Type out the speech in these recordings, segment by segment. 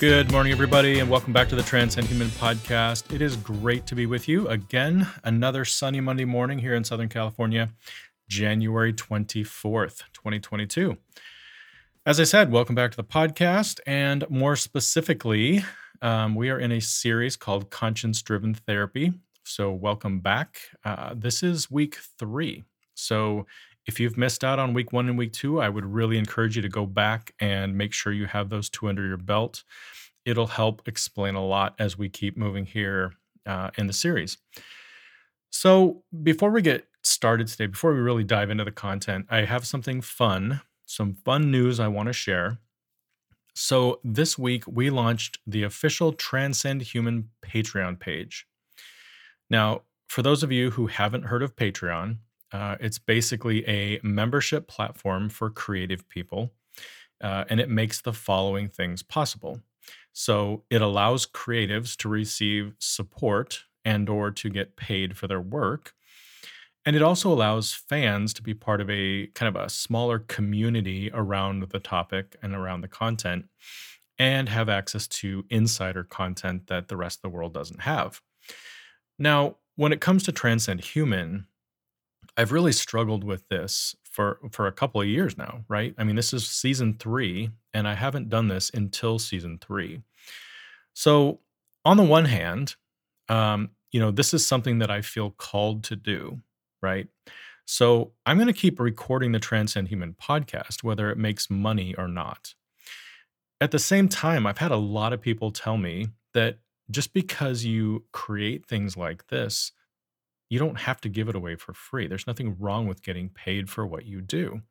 Good morning, everybody, and welcome back to the Transcend Human podcast. It is great to be with you again. Another sunny Monday morning here in Southern California, January 24th, 2022. As I said, welcome back to the podcast. And more specifically, we are in a series called Conscience-Driven Therapy. So welcome back. This is week 3. So if you've missed out on week 1 and week 2, I would really encourage you to go back and make sure you have those 2 under your belt. It'll help explain a lot as we keep moving here in the series. So before we get started today, before we really dive into the content, I have something fun, some fun news I want to share. So this week we launched the official Transcend Human Patreon page. Now, for those of you who haven't heard of Patreon, it's basically a membership platform for creative people, and it makes the following things possible. So it allows creatives to receive support and or to get paid for their work. And it also allows fans to be part of a kind of a smaller community around the topic and around the content and have access to insider content that the rest of the world doesn't have. Now, when it comes to Transcend Human, I've really struggled with this for a couple of years now, right? I mean, this is season 3, and I haven't done this until season 3. So on the one hand, this is something that I feel called to do, right? So I'm going to keep recording the Transcend Human podcast, whether it makes money or not. At the same time, I've had a lot of people tell me that just because you create things like this, you don't have to give it away for free. There's nothing wrong with getting paid for what you do.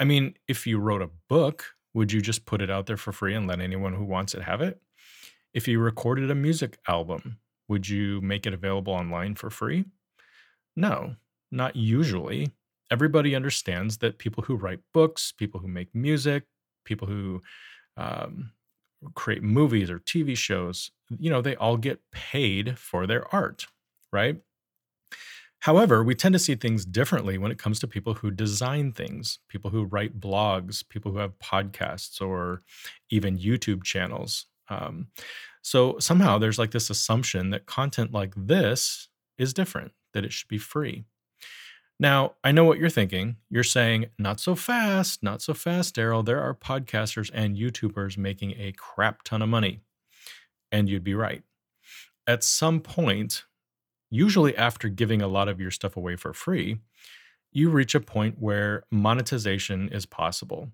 I mean, if you wrote a book, would you just put it out there for free and let anyone who wants it have it? If you recorded a music album, would you make it available online for free? No, not usually. Everybody understands that people who write books, people who make music, people who create movies or TV shows, they all get paid for their art, right? However, we tend to see things differently when it comes to people who design things, people who write blogs, people who have podcasts or even YouTube channels. So somehow there's like this assumption that content like this is different, that it should be free. Now, I know what you're thinking. You're saying, not so fast, Daryl. There are podcasters and YouTubers making a crap ton of money. And you'd be right. At some point, usually after giving a lot of your stuff away for free, you reach a point where monetization is possible.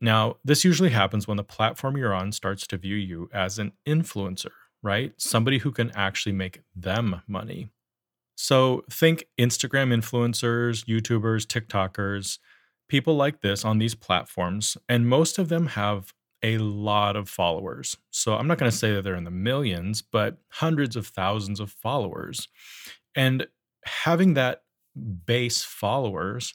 Now, this usually happens when the platform you're on starts to view you as an influencer, right? Somebody who can actually make them money. So think Instagram influencers, YouTubers, TikTokers, people like this on these platforms, and most of them have a lot of followers. So I'm not going to say that they're in the millions, but hundreds of thousands of followers. And having that base followers,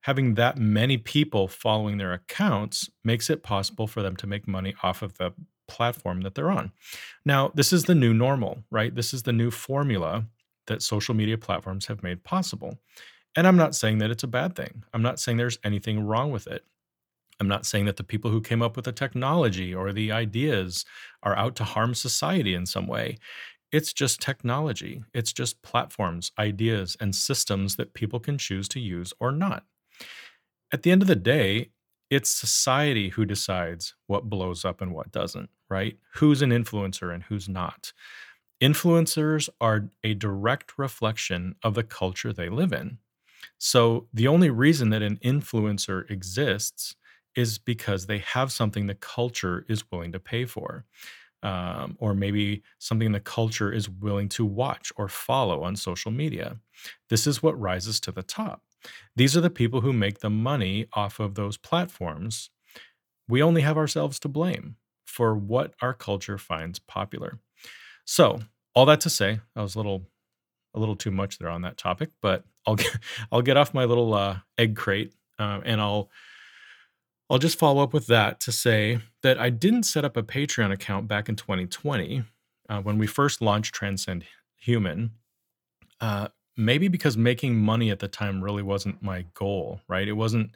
having that many people following their accounts makes it possible for them to make money off of the platform that they're on. Now, this is the new normal, right? This is the new formula that social media platforms have made possible. And I'm not saying that it's a bad thing. I'm not saying there's anything wrong with it. I'm not saying that the people who came up with the technology or the ideas are out to harm society in some way. It's just technology. It's just platforms, ideas, and systems that people can choose to use or not. At the end of the day, it's society who decides what blows up and what doesn't, right? Who's an influencer and who's not. Influencers are a direct reflection of the culture they live in. So the only reason that an influencer exists is because they have something the culture is willing to pay for, or maybe something the culture is willing to watch or follow on social media. This is what rises to the top. These are the people who make the money off of those platforms. We only have ourselves to blame for what our culture finds popular. So all that to say, that was a little a little too much there on that topic, but I'll get off my little egg crate, and I'll just follow up with that to say that I didn't set up a Patreon account back in 2020 when we first launched Transcend Human, maybe because making money at the time really wasn't my goal, right? It wasn't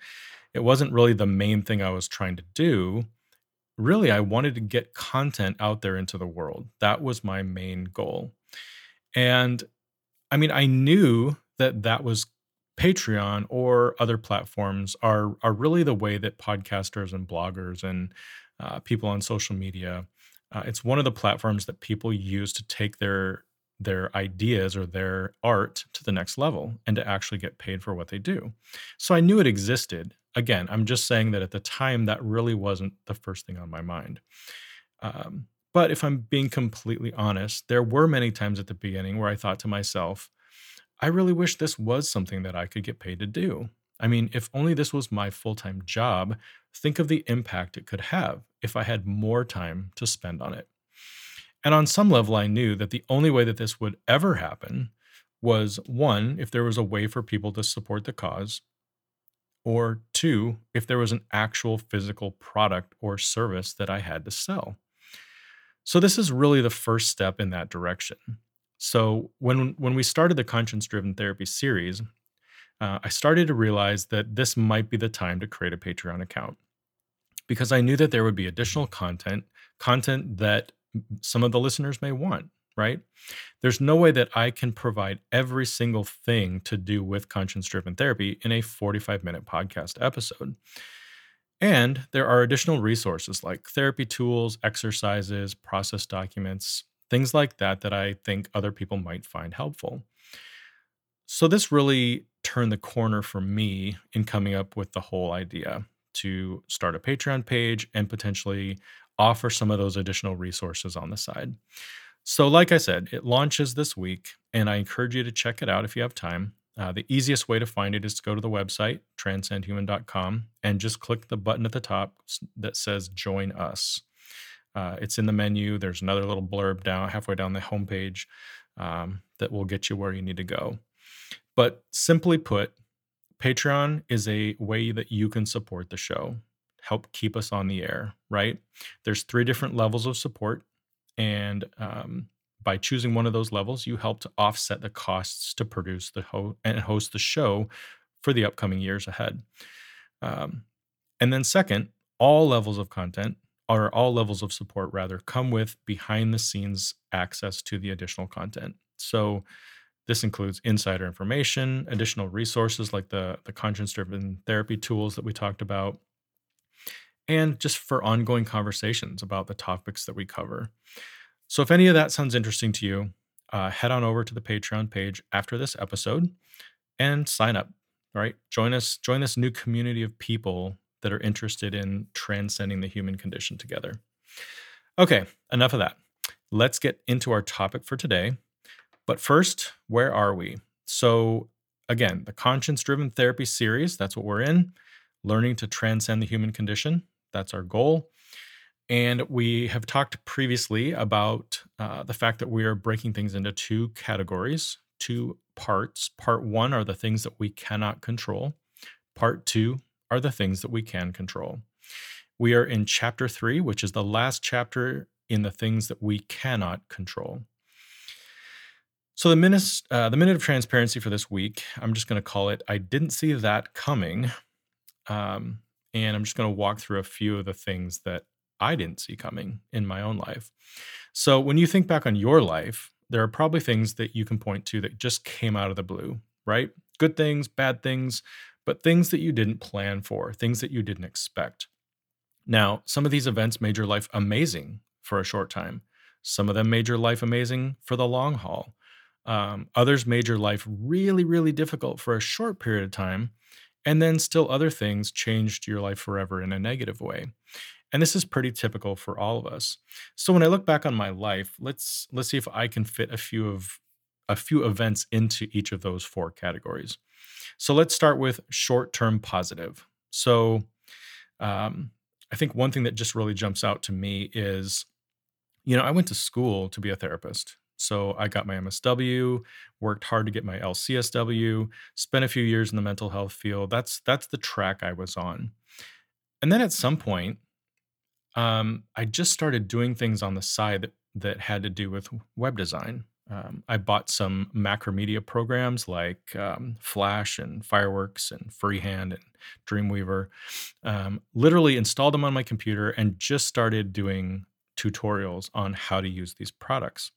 really the main thing I was trying to do. Really, I wanted to get content out there into the world. That was my main goal. And I mean, I knew that was Patreon or other platforms are really the way that podcasters and bloggers and people on social media, it's one of the platforms that people use to take their ideas or their art to the next level and to actually get paid for what they do. So I knew it existed. Again, I'm just saying that at the time, that really wasn't the first thing on my mind. But if I'm being completely honest, there were many times at the beginning where I thought to myself, I really wish this was something that I could get paid to do. I mean, if only this was my full-time job, think of the impact it could have if I had more time to spend on it. And on some level, I knew that the only way that this would ever happen was, one, if there was a way for people to support the cause, or two, if there was an actual physical product or service that I had to sell. So this is really the first step in that direction. So when we started the Conscience-Driven Therapy series, I started to realize that this might be the time to create a Patreon account, because I knew that there would be additional content that some of the listeners may want, right? There's no way that I can provide every single thing to do with Conscience-Driven Therapy in a 45-minute podcast episode. And there are additional resources like therapy tools, exercises, process documents, things like that I think other people might find helpful. So this really turned the corner for me in coming up with the whole idea to start a Patreon page and potentially offer some of those additional resources on the side. So like I said, it launches this week, and I encourage you to check it out if you have time. The easiest way to find it is to go to the website, transcendhuman.com, and just click the button at the top that says Join Us. It's in the menu. There's another little blurb down halfway down the homepage that will get you where you need to go. But simply put, Patreon is a way that you can support the show, help keep us on the air, right? There's 3 different levels of support, and by choosing one of those levels, you help to offset the costs to produce and host the show for the upcoming years ahead. And then second, all levels of support rather come with behind the scenes access to the additional content. So this includes insider information, additional resources like the Conscience-Driven Therapy tools that we talked about, and just for ongoing conversations about the topics that we cover. So if any of that sounds interesting to you, head on over to the Patreon page after this episode and sign up, all right? Join this new community of people that are interested in transcending the human condition together. Okay, enough of that. Let's get into our topic for today. But first, where are we? So again, the Conscience-Driven Therapy series, that's what we're in, learning to transcend the human condition. That's our goal. And we have talked previously about the fact that we are breaking things into 2 categories, 2 parts. Part 1 are the things that we cannot control. Part 2 are the things that we can control. We are in chapter 3, which is the last chapter in the things that we cannot control. So the minute of transparency for this week, I'm just going to call it, I didn't see that coming. And I'm just going to walk through a few of the things that I didn't see coming in my own life. So when you think back on your life, there are probably things that you can point to that just came out of the blue, right? Good things, bad things, but things that you didn't plan for, things that you didn't expect. Now, some of these events made your life amazing for a short time. Some of them made your life amazing for the long haul. Others made your life really, really difficult for a short period of time. And then still other things changed your life forever in a negative way. And this is pretty typical for all of us. So when I look back on my life, let's see if I can fit a few events into each of those 4 categories. So let's start with short-term positive. So I think one thing that just really jumps out to me is, I went to school to be a therapist, So I got my MSW, worked hard to get my LCSW, spent a few years in the mental health field. That's the track I was on. And then at some point, I just started doing things on the side that had to do with web design. I bought some Macromedia programs like Flash and Fireworks and Freehand and Dreamweaver, literally installed them on my computer and just started doing tutorials on how to use these products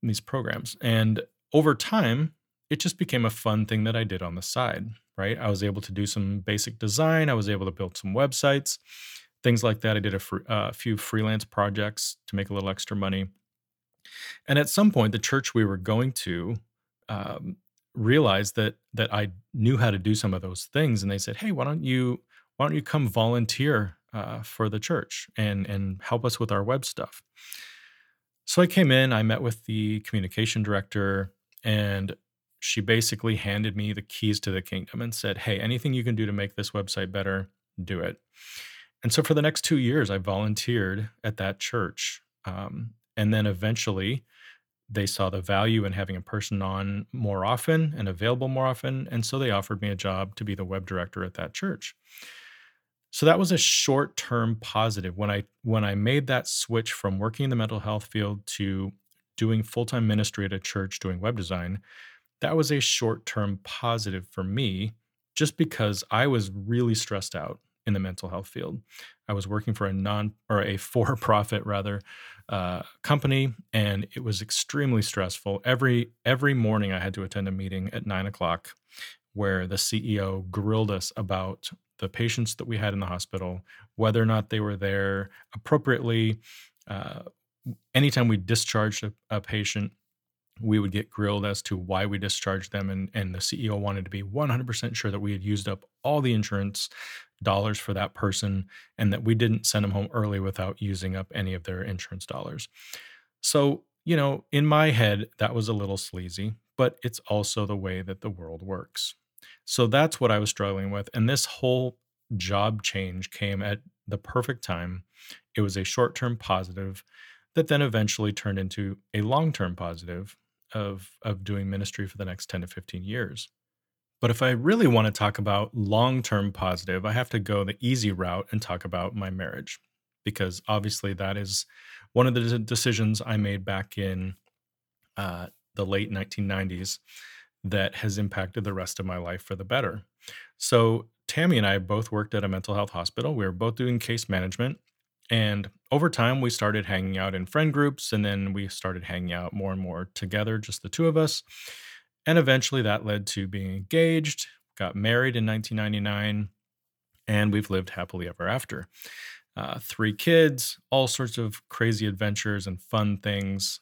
and these programs. And over time, it just became a fun thing that I did on the side, right? I was able to do some basic design. I was able to build some websites, things like that. I did a few freelance projects to make a little extra money. And at some point, the church we were going to realized that I knew how to do some of those things, and they said, "Hey, why don't you come volunteer for the church and help us with our web stuff?" So I came in. I met with the communication director, and she basically handed me the keys to the kingdom and said, "Hey, anything you can do to make this website better, do it." And so for the next 2 years, I volunteered at that church. And then eventually they saw the value in having a person on more often and available more often. And so they offered me a job to be the web director at that church. So that was a short-term positive. When I made that switch from working in the mental health field to doing full-time ministry at a church doing web design, that was a short-term positive for me just because I was really stressed out in the mental health field. I was working for a for-profit company, and it was extremely stressful. Every morning I had to attend a meeting at 9 o'clock where the CEO grilled us about the patients that we had in the hospital, whether or not they were there appropriately. Anytime we discharged a patient, we would get grilled as to why we discharged them, and the CEO wanted to be 100% sure that we had used up all the insurance dollars for that person and that we didn't send them home early without using up any of their insurance dollars. So, in my head, that was a little sleazy, but it's also the way that the world works. So that's what I was struggling with. And this whole job change came at the perfect time. It was a short-term positive that then eventually turned into a long-term positive of doing ministry for the next 10 to 15 years. But if I really want to talk about long-term positive, I have to go the easy route and talk about my marriage, because obviously that is one of the decisions I made back in the late 1990s that has impacted the rest of my life for the better. So Tammy and I both worked at a mental health hospital. We were both doing case management. And over time, we started hanging out in friend groups, and then we started hanging out more and more together, just the two of us. And eventually that led to being engaged, got married in 1999, and we've lived happily ever after. 3 kids, all sorts of crazy adventures and fun things.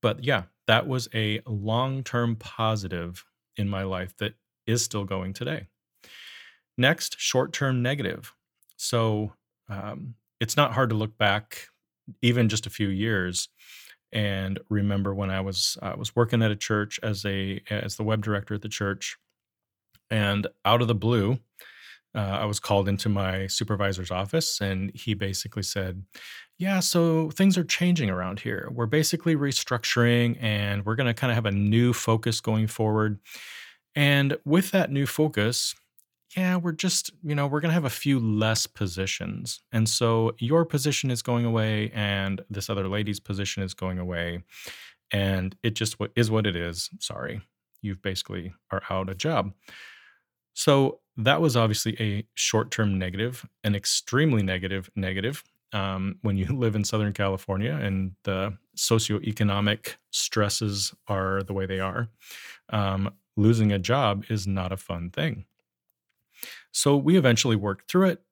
But yeah, that was a long-term positive in my life that is still going today. Next, short-term negative. So it's not hard to look back even just a few years and remember when I was working at a church as the web director at the church, and out of the blue, I was called into my supervisor's office, and he basically said, "Yeah, so things are changing around here. We're basically restructuring, and we're going to kind of have a new focus going forward. And with that new focus, we're just, we're going to have a few less positions. And so your position is going away, and this other lady's position is going away. And it just is what it is. Sorry, you've basically are out of job." So that was obviously a short-term negative, an extremely negative. When you live in Southern California and the socioeconomic stresses are the way they are, losing a job is not a fun thing. So we eventually worked through it.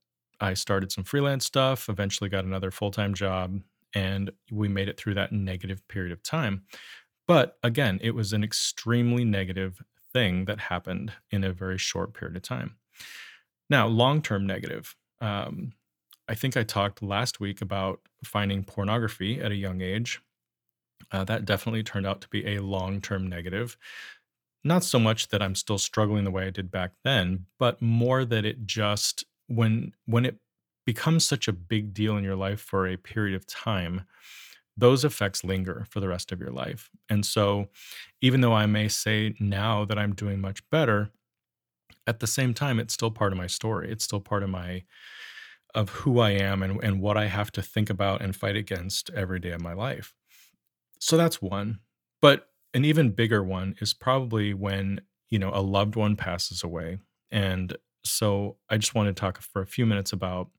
I started some freelance stuff, eventually got another full-time job, and we made it through that negative period of time. But again, it was an extremely negative thing that happened in a very short period of time. Now, long-term negative. I think I talked last week about finding pornography at a young age. That definitely turned out to be a long-term negative. Not so much that I'm still struggling the way I did back then, but more that it just, when it becomes such a big deal in your life for a period of time, those effects linger for the rest of your life. And so even though I may say now that I'm doing much better, at the same time, it's still part of my story. It's still part of who I am and what I have to think about and fight against every day of my life. So that's one. But an even bigger one is probably when, a loved one passes away. And so I just want to talk for a few minutes about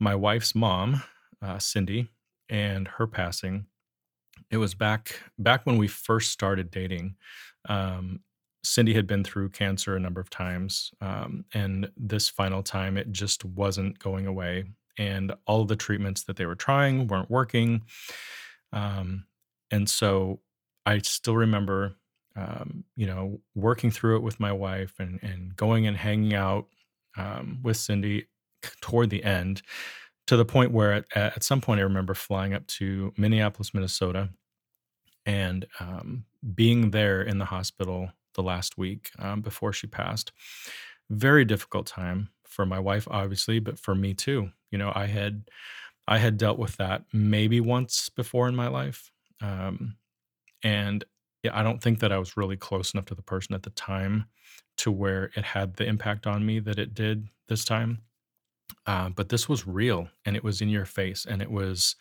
my wife's mom, Cindy, and her passing. It was back when we first started dating. Cindy had been through cancer a number of times, and this final time it just wasn't going away. And all of the treatments that they were trying weren't working. And so I still remember, working through it with my wife and going and hanging out with Cindy toward the end, to the point where at some point I remember flying up to Minneapolis, Minnesota, and being there in the hospital the last week before she passed. Very difficult time for my wife, obviously, but for me too. I had dealt with that maybe once before in my life. And I don't think that I was really close enough to the person at the time to where it had the impact on me that it did this time. But this was real, and it was in your face, and it was,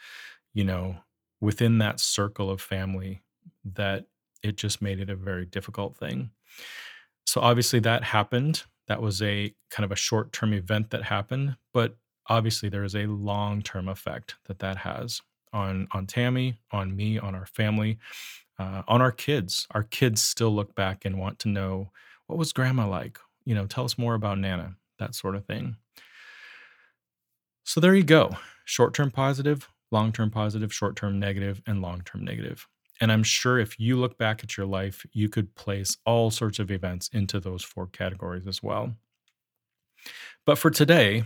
within that circle of family that it just made it a very difficult thing. So obviously that happened. That was a kind of a short-term event that happened, but obviously there is a long-term effect that has on Tammy, on me, on our family, on our kids. Our kids still look back and want to know, what was Grandma like? Tell us more about Nana, that sort of thing. So there you go. Short-term positive, short-term negative, and long-term negative. And I'm sure if you look back at your life, you could place all sorts of events into those four categories as well. But for today,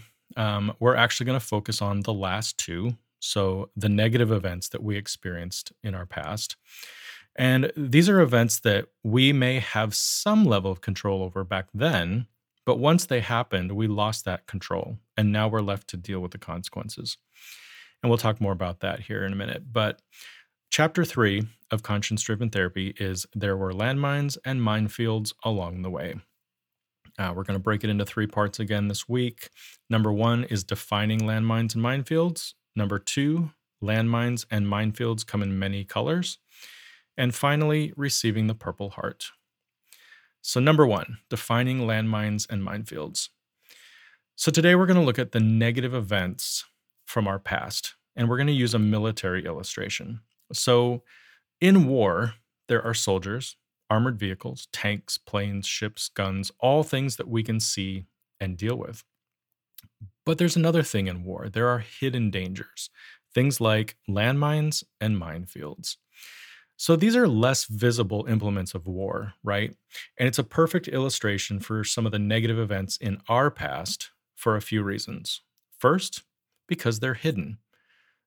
we're actually going to focus on the last two, so the negative events that we experienced in our past. And these are events that we may have some level of control over back then, but once they happened, we lost that control, and now we're left to deal with the consequences. And we'll talk more about that here in a minute. But Chapter 3 of Conscience-Driven Therapy is There Were Landmines and Minefields Along the Way. We're going to break it into three parts again this week. Number 1 is defining landmines and minefields. Number 2, landmines and minefields come in many colors. And finally, receiving the Purple Heart. So number 1, defining landmines and minefields. So today we're going to look at the negative events from our past, and we're going to use a military illustration. So in war, there are soldiers, armored vehicles, tanks, planes, ships, guns, all things that we can see and deal with. But there's another thing in war. There are hidden dangers, things like landmines and minefields. So these are less visible implements of war, right? And it's a perfect illustration for some of the negative events in our past for a few reasons. First, because they're hidden.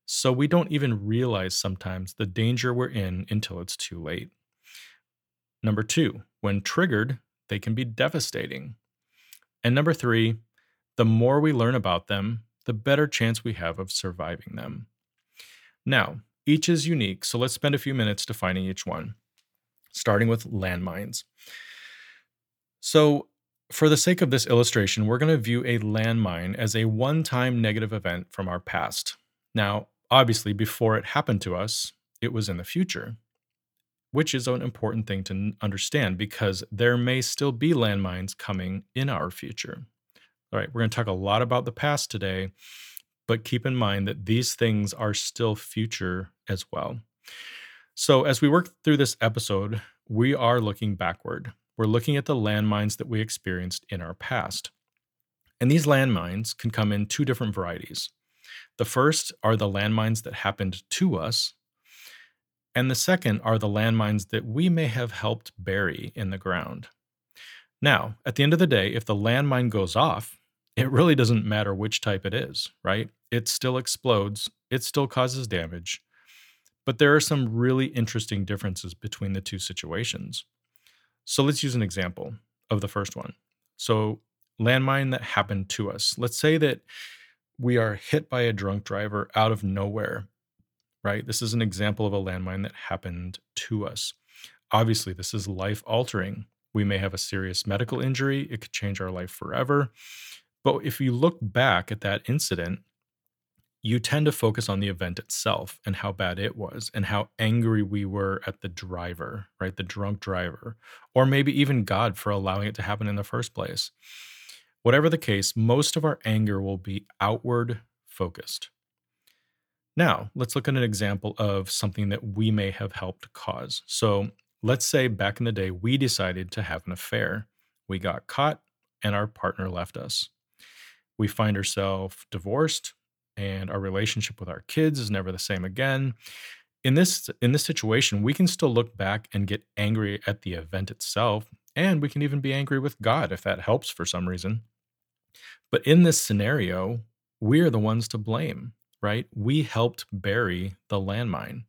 So we don't even realize sometimes the danger we're in until it's too late. Number 2, when triggered, they can be devastating. And number 3, the more we learn about them, the better chance we have of surviving them. Now, each is unique, so let's spend a few minutes defining each one, starting with landmines. So, for the sake of this illustration, we're going to view a landmine as a one-time negative event from our past. Now, obviously, before it happened to us, it was in the future, which is an important thing to understand because there may still be landmines coming in our future. All right, we're going to talk a lot about the past today, but keep in mind that these things are still future as well. So as we work through this episode, we are looking backward. We're looking at the landmines that we experienced in our past. And these landmines can come in two different varieties. The first are the landmines that happened to us. And the second are the landmines that we may have helped bury in the ground. Now, at the end of the day, if the landmine goes off, it really doesn't matter which type it is, right? It still explodes. It still causes damage. But there are some really interesting differences between the two situations. So let's use an example of the first one. So landmine that happened to us. Let's say that we are hit by a drunk driver out of nowhere, right? This is an example of a landmine that happened to us. Obviously, this is life-altering. We may have a serious medical injury. It could change our life forever. But if you look back at that incident, you tend to focus on the event itself and how bad it was and how angry we were at the driver, right? The drunk driver, or maybe even God for allowing it to happen in the first place. Whatever the case, most of our anger will be outward focused. Now, let's look at an example of something that we may have helped cause. So let's say back in the day, we decided to have an affair. We got caught and our partner left us. We find ourselves divorced, and our relationship with our kids is never the same again. In this situation, we can still look back and get angry at the event itself, and we can even be angry with God if that helps for some reason. But in this scenario, we're the ones to blame, right? We helped bury the landmine.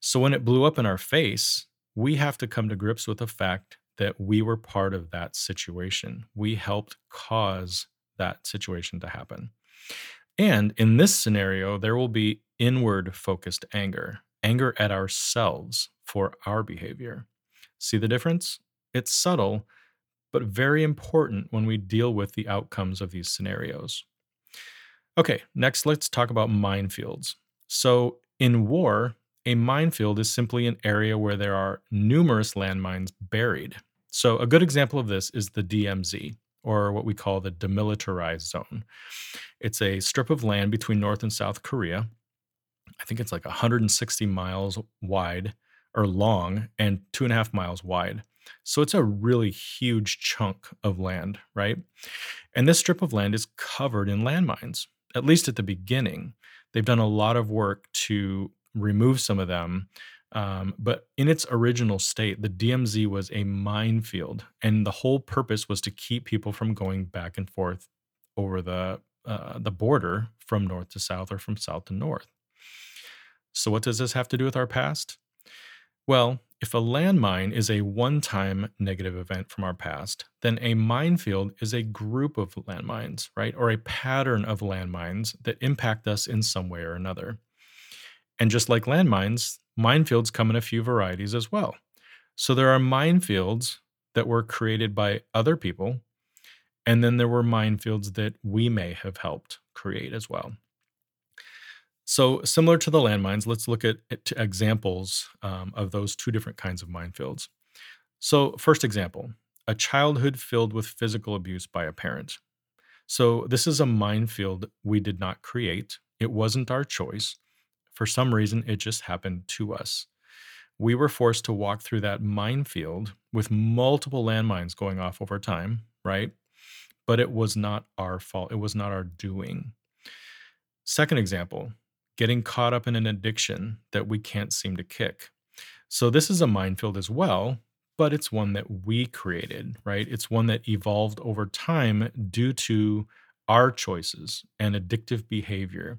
So when it blew up in our face, we have to come to grips with the fact that we were part of that situation. We helped cause that situation to happen. And in this scenario, there will be inward-focused anger, anger at ourselves for our behavior. See the difference? It's subtle, but very important when we deal with the outcomes of these scenarios. Okay, next let's talk about minefields. So in war, a minefield is simply an area where there are numerous landmines buried. So a good example of this is the DMZ, or what we call the demilitarized zone. It's a strip of land between North and South Korea. I think it's like 160 miles wide or long and 2.5 miles wide. So it's a really huge chunk of land, right? And this strip of land is covered in landmines, at least at the beginning. They've done a lot of work to remove some of them. But in its original state, the DMZ was a minefield, and the whole purpose was to keep people from going back and forth over the border from north to south or from south to north. So what does this have to do with our past? Well, if a landmine is a one-time negative event from our past, then a minefield is a group of landmines, right? Or a pattern of landmines that impact us in some way or another. And just like landmines, minefields come in a few varieties as well. So there are minefields that were created by other people, and then there were minefields that we may have helped create as well. So similar to the landmines, let's look at examples of those two different kinds of minefields. So first example, a childhood filled with physical abuse by a parent. So this is a minefield we did not create. It wasn't our choice. For some reason, it just happened to us. We were forced to walk through that minefield with multiple landmines going off over time, right? But it was not our fault. It was not our doing. Second example, getting caught up in an addiction that we can't seem to kick. So this is a minefield as well, but it's one that we created, right? It's one that evolved over time due to our choices and addictive behavior.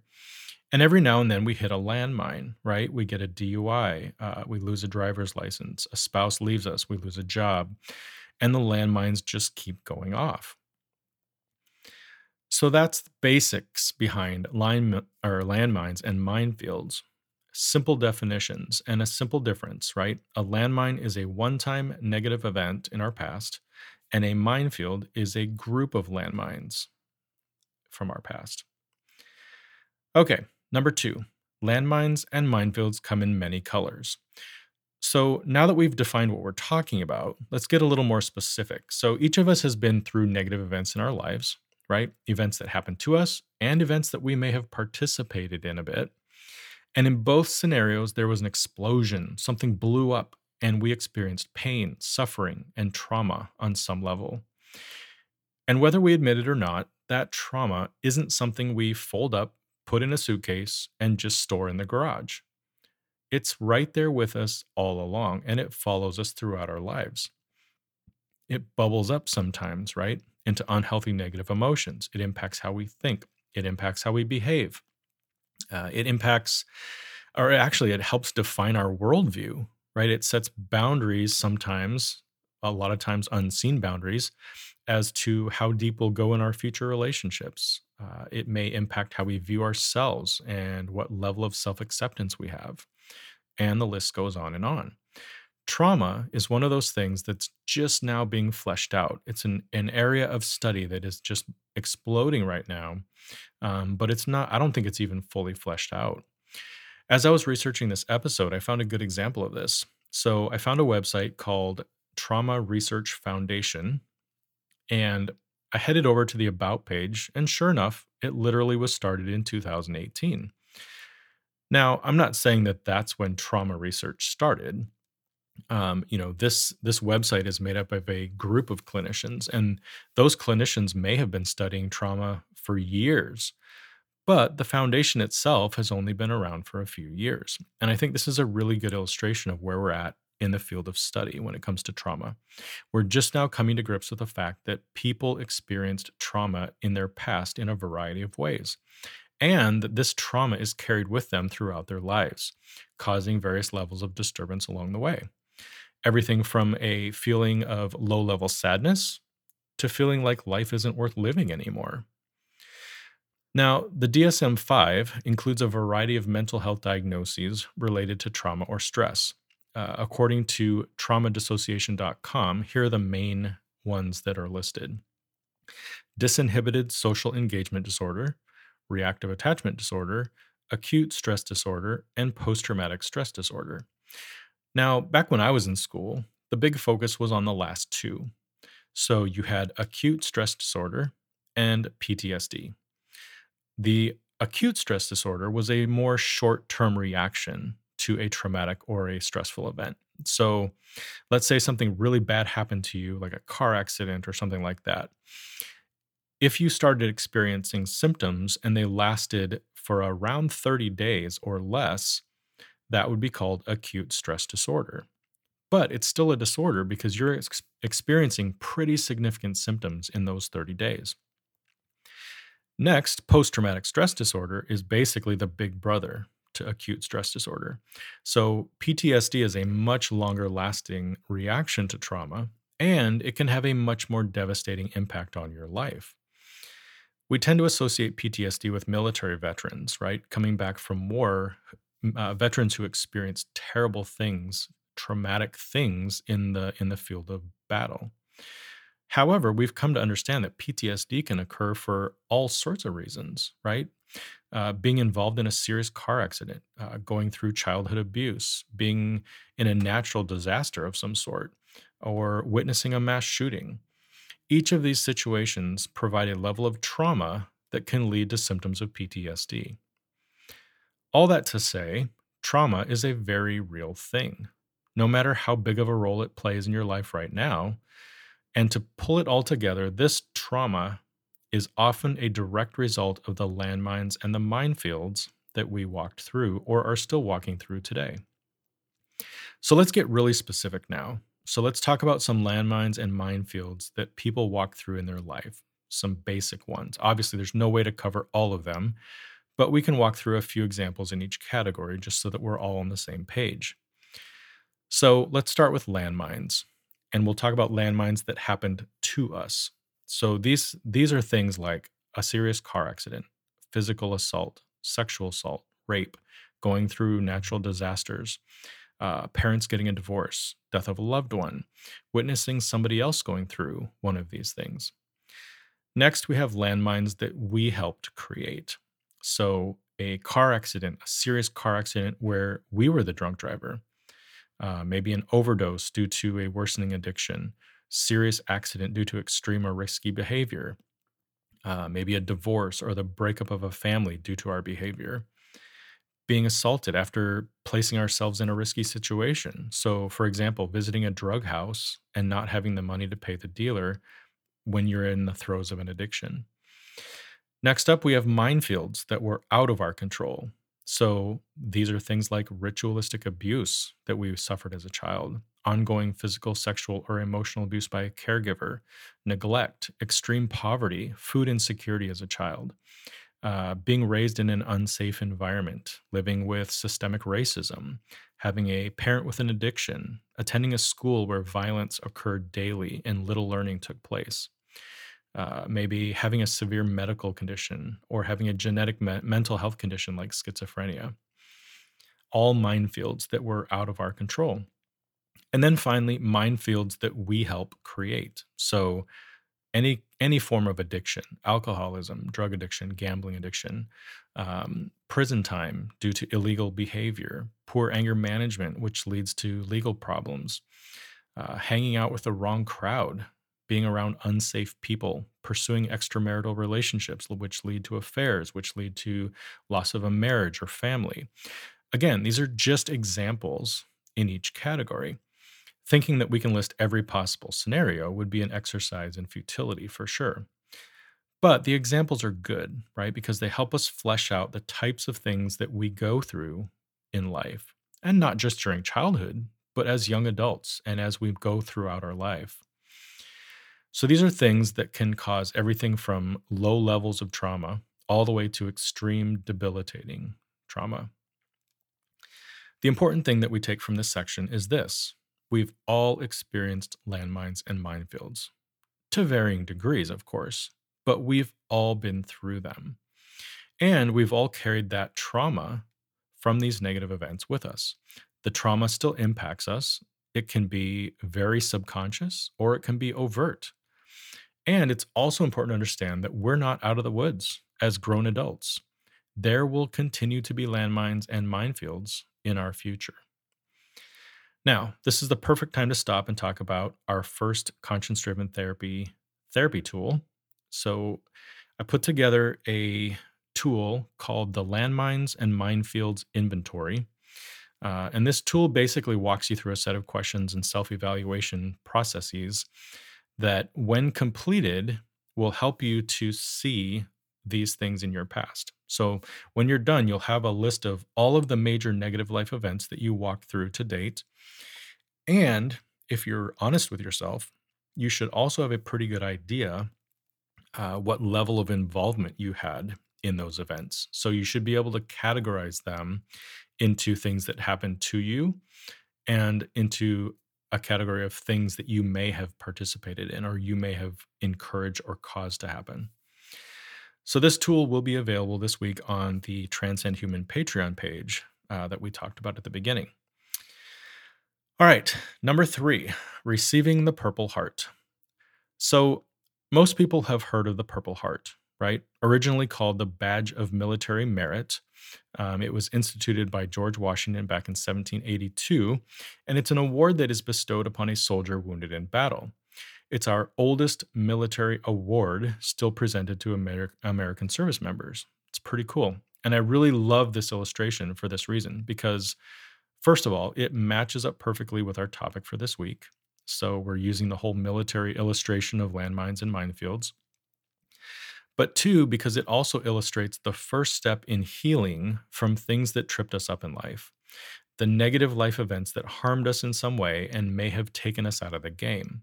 And every now and then we hit a landmine, right? We get a DUI, we lose a driver's license, a spouse leaves us, we lose a job, and the landmines just keep going off. So that's the basics behind landmines and minefields. Simple definitions and a simple difference, right? A landmine is a one-time negative event in our past, and a minefield is a group of landmines from our past. Okay. Number two, landmines and minefields come in many colors. So now that we've defined what we're talking about, let's get a little more specific. So each of us has been through negative events in our lives, right? Events that happened to us and events that we may have participated in a bit. And in both scenarios, there was an explosion. Something blew up and we experienced pain, suffering, and trauma on some level. And whether we admit it or not, that trauma isn't something we fold up, put in a suitcase, and just store in the garage. It's right there with us all along, and it follows us throughout our lives. It bubbles up sometimes, right, into unhealthy negative emotions. It impacts how we think. It impacts how we behave. It helps define our worldview, right? It sets boundaries sometimes, a lot of times unseen boundaries, as to how deep we'll go in our future relationships, It may impact how we view ourselves and what level of self-acceptance we have. And the list goes on and on. Trauma is one of those things that's just now being fleshed out. It's an area of study that is just exploding right now, but it's not, I don't think it's even fully fleshed out. As I was researching this episode, I found a good example of this. So I found a website called Trauma Research Foundation, and I headed over to the About page, and sure enough, it literally was started in 2018. Now, I'm not saying that that's when trauma research started. This website is made up of a group of clinicians, and those clinicians may have been studying trauma for years, but the foundation itself has only been around for a few years. And I think this is a really good illustration of where we're at in the field of study when it comes to trauma. We're just now coming to grips with the fact that people experienced trauma in their past in a variety of ways, and that this trauma is carried with them throughout their lives, causing various levels of disturbance along the way. Everything from a feeling of low-level sadness to feeling like life isn't worth living anymore. Now, the DSM-5 includes a variety of mental health diagnoses related to trauma or stress. According to traumadissociation.com, here are the main ones that are listed. Disinhibited social engagement disorder, reactive attachment disorder, acute stress disorder, and post-traumatic stress disorder. Now, back when I was in school, the big focus was on the last two. So you had acute stress disorder and PTSD. The acute stress disorder was a more short-term reaction to a traumatic or a stressful event. So let's say something really bad happened to you, like a car accident or something like that. If you started experiencing symptoms and they lasted for around 30 days or less, that would be called acute stress disorder. But it's still a disorder because you're experiencing pretty significant symptoms in those 30 days. Next, post-traumatic stress disorder is basically the big brother to acute stress disorder. So PTSD is a much longer lasting reaction to trauma, and it can have a much more devastating impact on your life. We tend to associate PTSD with military veterans, right? Coming back from war, veterans who experience terrible things, traumatic things in the field of battle. However, we've come to understand that PTSD can occur for all sorts of reasons, right? Being involved in a serious car accident, going through childhood abuse, being in a natural disaster of some sort, or witnessing a mass shooting. Each of these situations provide a level of trauma that can lead to symptoms of PTSD. All that to say, trauma is a very real thing, no matter how big of a role it plays in your life right now. And to pull it all together, this trauma is often a direct result of the landmines and the minefields that we walked through or are still walking through today. So let's get really specific now. So let's talk about some landmines and minefields that people walk through in their life, some basic ones. Obviously, there's no way to cover all of them, but we can walk through a few examples in each category just so that we're all on the same page. So let's start with landmines, and we'll talk about landmines that happened to us. So these are things like a serious car accident, physical assault, sexual assault, rape, going through natural disasters, parents getting a divorce, death of a loved one, witnessing somebody else going through one of these things. Next, we have landmines that we helped create. So a car accident, a serious car accident where we were the drunk driver, maybe an overdose due to a worsening addiction, serious accident due to extreme or risky behavior, maybe a divorce or the breakup of a family due to our behavior. Being assaulted after placing ourselves in a risky situation. So, for example, visiting a drug house and not having the money to pay the dealer when you're in the throes of an addiction. Next up, we have minefields that were out of our control. So these are things like ritualistic abuse that we suffered as a child, ongoing physical, sexual, or emotional abuse by a caregiver, neglect, extreme poverty, food insecurity as a child. Being raised in an unsafe environment, living with systemic racism, having a parent with an addiction, attending a school where violence occurred daily and little learning took place, maybe having a severe medical condition or having a genetic mental health condition like schizophrenia. All minefields that were out of our control. And then finally, minefields that we help create. So any form of addiction, alcoholism, drug addiction, gambling addiction, prison time due to illegal behavior, poor anger management, which leads to legal problems, hanging out with the wrong crowd, being around unsafe people, pursuing extramarital relationships, which lead to affairs, which lead to loss of a marriage or family. Again, these are just examples in each category. Thinking that we can list every possible scenario would be an exercise in futility for sure. But the examples are good, right? Because they help us flesh out the types of things that we go through in life, and not just during childhood, but as young adults and as we go throughout our life. So these are things that can cause everything from low levels of trauma all the way to extreme debilitating trauma. The important thing that we take from this section is this. We've all experienced landmines and minefields, to varying degrees, of course, but we've all been through them. And we've all carried that trauma from these negative events with us. The trauma still impacts us. It can be very subconscious or it can be overt. And it's also important to understand that we're not out of the woods as grown adults. There will continue to be landmines and minefields in our future. Now, this is the perfect time to stop and talk about our first conscience-driven therapy tool. So I put together a tool called the Landmines and Minefields Inventory. And this tool basically walks you through a set of questions and self-evaluation processes that, when completed, will help you to see these things in your past. So when you're done, you'll have a list of all of the major negative life events that you walked through to date. And if you're honest with yourself, you should also have a pretty good idea what level of involvement you had in those events. So you should be able to categorize them into things that happened to you and into a category of things that you may have participated in or you may have encouraged or caused to happen. So this tool will be available this week on the Transcend Human Patreon page that we talked about at the beginning. All right, number 3, receiving the Purple Heart. So most people have heard of the Purple Heart, right? Originally called the Badge of Military Merit. It was instituted by George Washington back in 1782, and it's an award that is bestowed upon a soldier wounded in battle. It's our oldest military award still presented to American service members. It's pretty cool. And I really love this illustration for this reason, because first of all, it matches up perfectly with our topic for this week. So we're using the whole military illustration of landmines and minefields. But 2, because it also illustrates the first step in healing from things that tripped us up in life, the negative life events that harmed us in some way and may have taken us out of the game.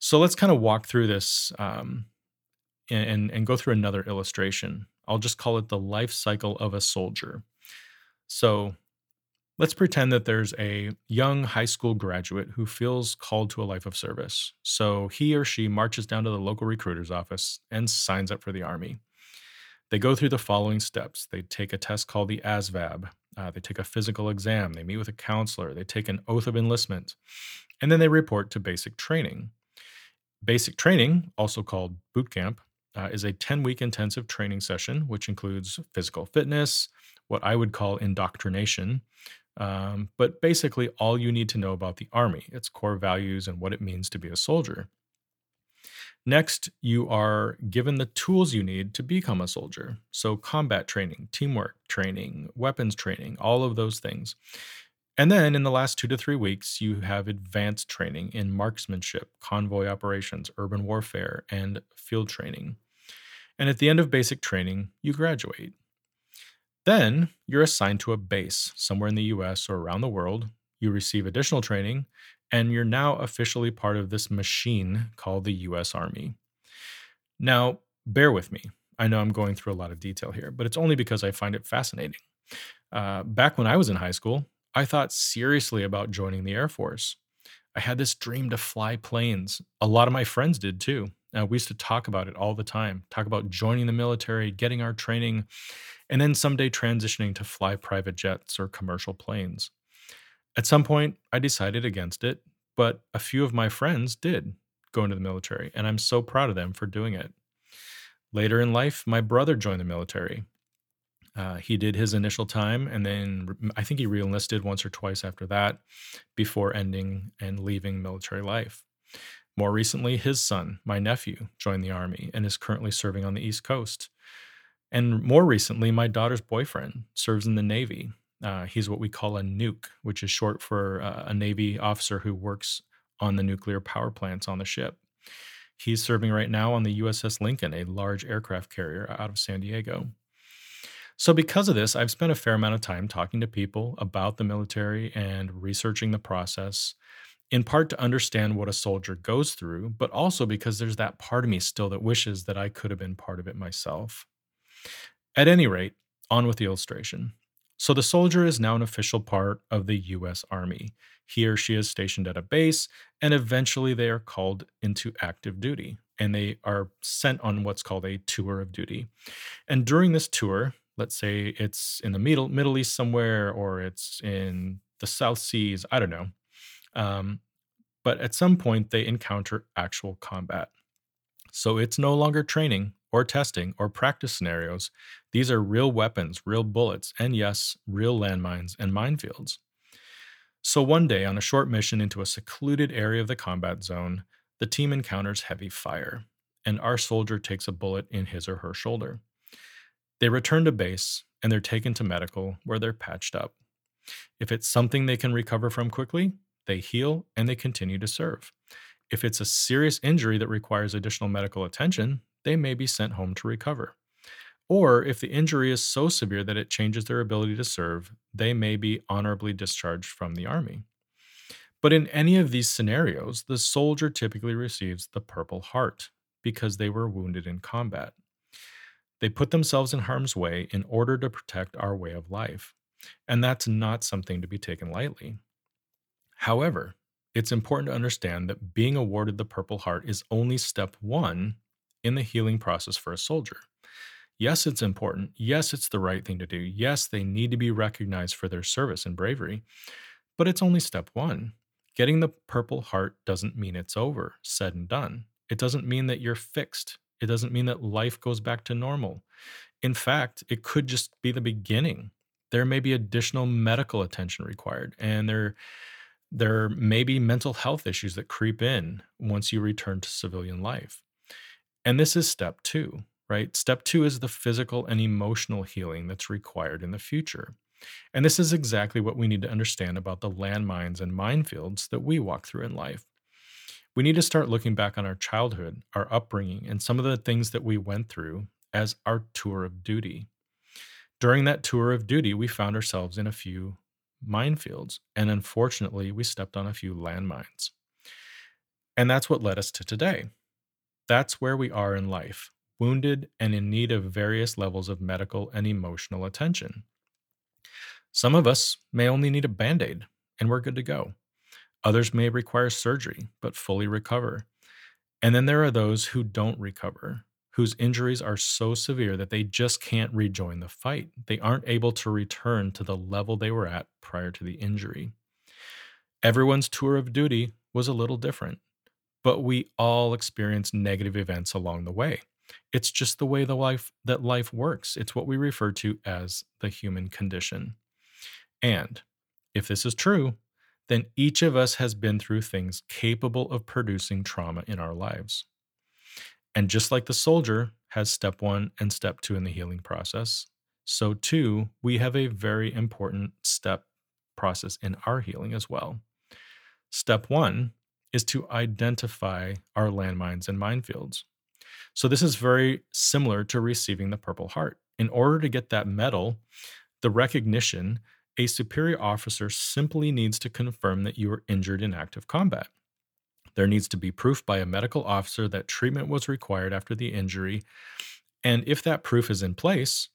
So let's kind of walk through this and go through another illustration. I'll just call it the life cycle of a soldier. So let's pretend that there's a young high school graduate who feels called to a life of service. So he or she marches down to the local recruiter's office and signs up for the Army. They go through the following steps. They take a test called the ASVAB. They take a physical exam. They meet with a counselor. They take an oath of enlistment. And then they report to basic training. Basic training, also called boot camp, is a 10-week intensive training session, which includes physical fitness, what I would call indoctrination, but basically all you need to know about the Army, its core values, and what it means to be a soldier. Next, you are given the tools you need to become a soldier. So combat training, teamwork training, weapons training, all of those things. And then in the last 2 to 3 weeks, you have advanced training in marksmanship, convoy operations, urban warfare, and field training. And at the end of basic training, you graduate. Then you're assigned to a base somewhere in the US or around the world. You receive additional training, and you're now officially part of this machine called the US Army. Now, bear with me. I know I'm going through a lot of detail here, but it's only because I find it fascinating. Back when I was in high school, I thought seriously about joining the Air Force. I had this dream to fly planes. A lot of my friends did too. We used to talk about it all the time, talk about joining the military, getting our training, and then someday transitioning to fly private jets or commercial planes. At some point, I decided against it, but a few of my friends did go into the military, and I'm so proud of them for doing it. Later in life, my brother joined the military. He did his initial time, and then I think he re-enlisted once or twice after that before ending and leaving military life. More recently, his son, my nephew, joined the Army and is currently serving on the East Coast. And more recently, my daughter's boyfriend serves in the Navy. He's what we call a nuke, which is short for a Navy officer who works on the nuclear power plants on the ship. He's serving right now on the USS Lincoln, a large aircraft carrier out of San Diego. So because of this, I've spent a fair amount of time talking to people about the military and researching the process, in part to understand what a soldier goes through, but also because there's that part of me still that wishes that I could have been part of it myself. At any rate, on with the illustration. So the soldier is now an official part of the U.S. Army. He or she is stationed at a base, and eventually they are called into active duty, and they are sent on what's called a tour of duty. And during this tour, let's say it's in the Middle East somewhere, or it's in the South Seas, I don't know. But at some point, they encounter actual combat. So it's no longer training or testing or practice scenarios. These are real weapons, real bullets, and yes, real landmines and minefields. So one day, on a short mission into a secluded area of the combat zone, the team encounters heavy fire, and our soldier takes a bullet in his or her shoulder. They return to base, and they're taken to medical, where they're patched up. If it's something they can recover from quickly, they heal and they continue to serve. If it's a serious injury that requires additional medical attention, they may be sent home to recover. Or if the injury is so severe that it changes their ability to serve, they may be honorably discharged from the Army. But in any of these scenarios, the soldier typically receives the Purple Heart because they were wounded in combat. They put themselves in harm's way in order to protect our way of life. And that's not something to be taken lightly. However, it's important to understand that being awarded the Purple Heart is only step one in the healing process for a soldier. Yes, it's important. Yes, it's the right thing to do. Yes, they need to be recognized for their service and bravery, but it's only step one. Getting the Purple Heart doesn't mean it's over, said and done. It doesn't mean that you're fixed. It doesn't mean that life goes back to normal. In fact, it could just be the beginning. There may be additional medical attention required, and there may be mental health issues that creep in once you return to civilian life. And this is step two, right? Step two is the physical and emotional healing that's required in the future. And this is exactly what we need to understand about the landmines and minefields that we walk through in life. We need to start looking back on our childhood, our upbringing, and some of the things that we went through as our tour of duty. During that tour of duty, we found ourselves in a few minefields, and unfortunately, we stepped on a few landmines. And that's what led us to today. That's where we are in life, wounded and in need of various levels of medical and emotional attention. Some of us may only need a Band-Aid, and we're good to go. Others may require surgery, but fully recover. And then there are those who don't recover, whose injuries are so severe that they just can't rejoin the fight. They aren't able to return to the level they were at prior to the injury. Everyone's tour of duty was a little different, but we all experience negative events along the way. It's just the way that life works. It's what we refer to as the human condition. And if this is true, then each of us has been through things capable of producing trauma in our lives. And just like the soldier has step one and step two in the healing process, so too, we have a very important step process in our healing as well. Step one is to identify our landmines and minefields. So this is very similar to receiving the Purple Heart. In order to get that medal, the recognition, a superior officer simply needs to confirm that you were injured in active combat. There needs to be proof by a medical officer that treatment was required after the injury. And if that proof is in place,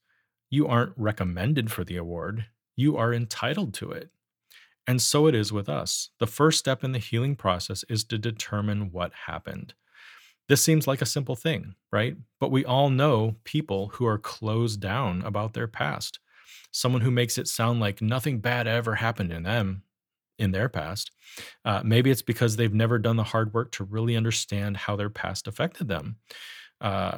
you aren't recommended for the award. You are entitled to it. And so it is with us. The first step in the healing process is to determine what happened. This seems like a simple thing, right? But we all know people who are closed down about their past. Someone who makes it sound like nothing bad ever happened in them, in their past. Maybe it's because they've never done the hard work to really understand how their past affected them.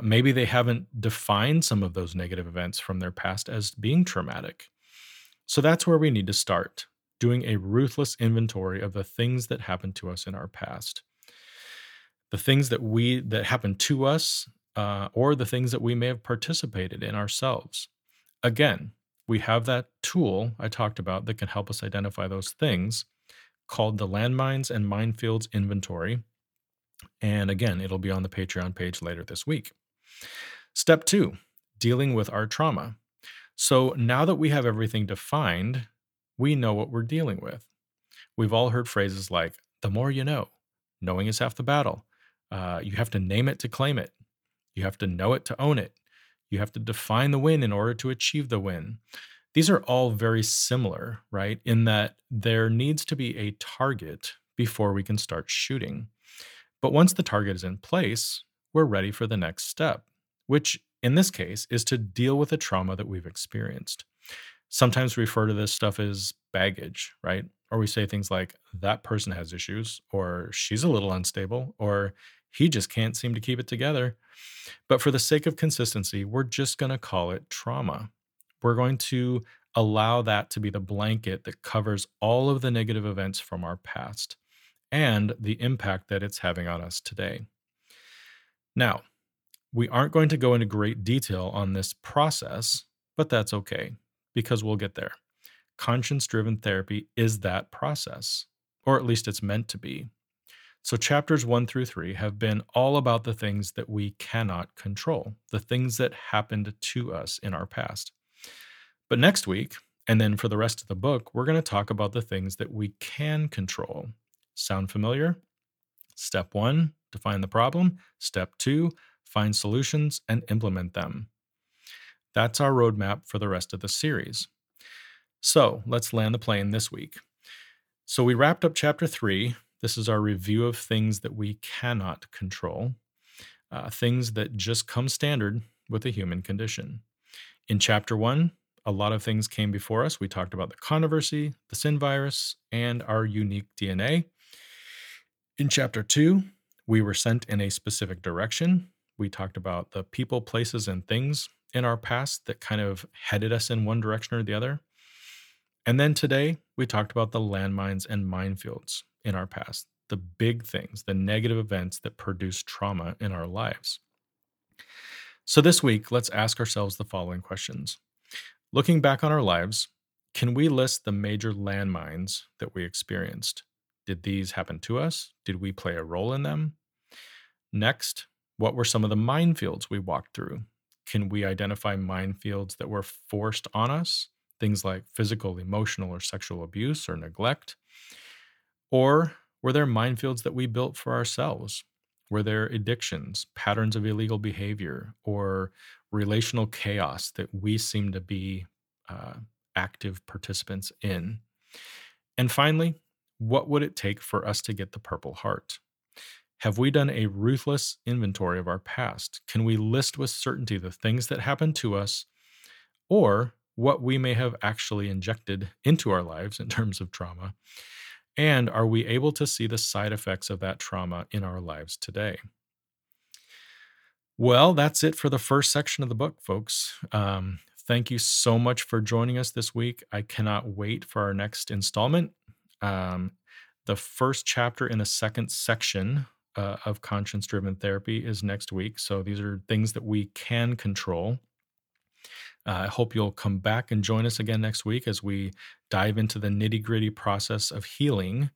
Maybe they haven't defined some of those negative events from their past as being traumatic. So that's where we need to start, doing a ruthless inventory of the things that happened to us in our past. The things that happened to us, or the things that we may have participated in ourselves. Again, we have that tool I talked about that can help us identify those things called the Landmines and Minefields Inventory. And again, it'll be on the Patreon page later this week. Step 2, dealing with our trauma. So now that we have everything defined, we know what we're dealing with. We've all heard phrases like, the more you know, knowing is half the battle. You have to name it to claim it. You have to know it to own it. You have to define the win in order to achieve the win. These are all very similar, right? In that there needs to be a target before we can start shooting. But once the target is in place, we're ready for the next step, which in this case is to deal with the trauma that we've experienced. Sometimes we refer to this stuff as baggage, right? Or we say things like, that person has issues, or she's a little unstable, or he just can't seem to keep it together. But for the sake of consistency, we're just going to call it trauma. We're going to allow that to be the blanket that covers all of the negative events from our past and the impact that it's having on us today. Now, we aren't going to go into great detail on this process, but that's okay, because we'll get there. Conscience-driven therapy is that process, or at least it's meant to be. So chapters 1 through 3 have been all about the things that we cannot control, the things that happened to us in our past. But next week, and then for the rest of the book, we're going to talk about the things that we can control. Sound familiar? Step 1, define the problem. Step 2, find solutions and implement them. That's our roadmap for the rest of the series. So let's land the plane this week. So we wrapped up chapter 3. This is our review of things that we cannot control, things that just come standard with the human condition. In chapter 1, a lot of things came before us. We talked about the controversy, the sin virus, and our unique DNA. In chapter 2, we were sent in a specific direction. We talked about the people, places, and things in our past that kind of headed us in one direction or the other. And then today, we talked about the landmines and minefields in our past, the big things, the negative events that produce trauma in our lives. So this week, let's ask ourselves the following questions. Looking back on our lives, can we list the major landmines that we experienced? Did these happen to us? Did we play a role in them? Next, what were some of the minefields we walked through? Can we identify minefields that were forced on us? Things like physical, emotional, or sexual abuse or neglect? Or were there minefields that we built for ourselves? Were there addictions, patterns of illegal behavior, or relational chaos that we seem to be active participants in? And finally, what would it take for us to get the Purple Heart? Have we done a ruthless inventory of our past? Can we list with certainty the things that happened to us, or what we may have actually injected into our lives in terms of trauma, and are we able to see the side effects of that trauma in our lives today? Well, that's it for the first section of the book, folks. Thank you so much for joining us this week. I cannot wait for our next installment. The first chapter in the second section of Conscience-Driven Therapy is next week, so these are things that we can control. I hope you'll come back and join us again next week as we dive into the nitty-gritty process of healing.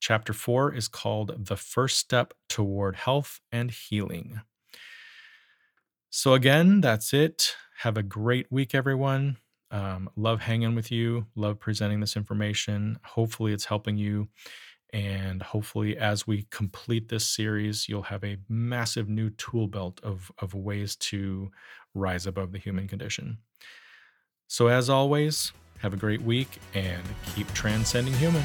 Chapter 4 is called The First Step Toward Health and Healing. So again, that's it. Have a great week, everyone. Love hanging with you. Love presenting this information. Hopefully it's helping you. And hopefully as we complete this series, you'll have a massive new tool belt of ways to rise above the human condition. So as always, have a great week and keep transcending human.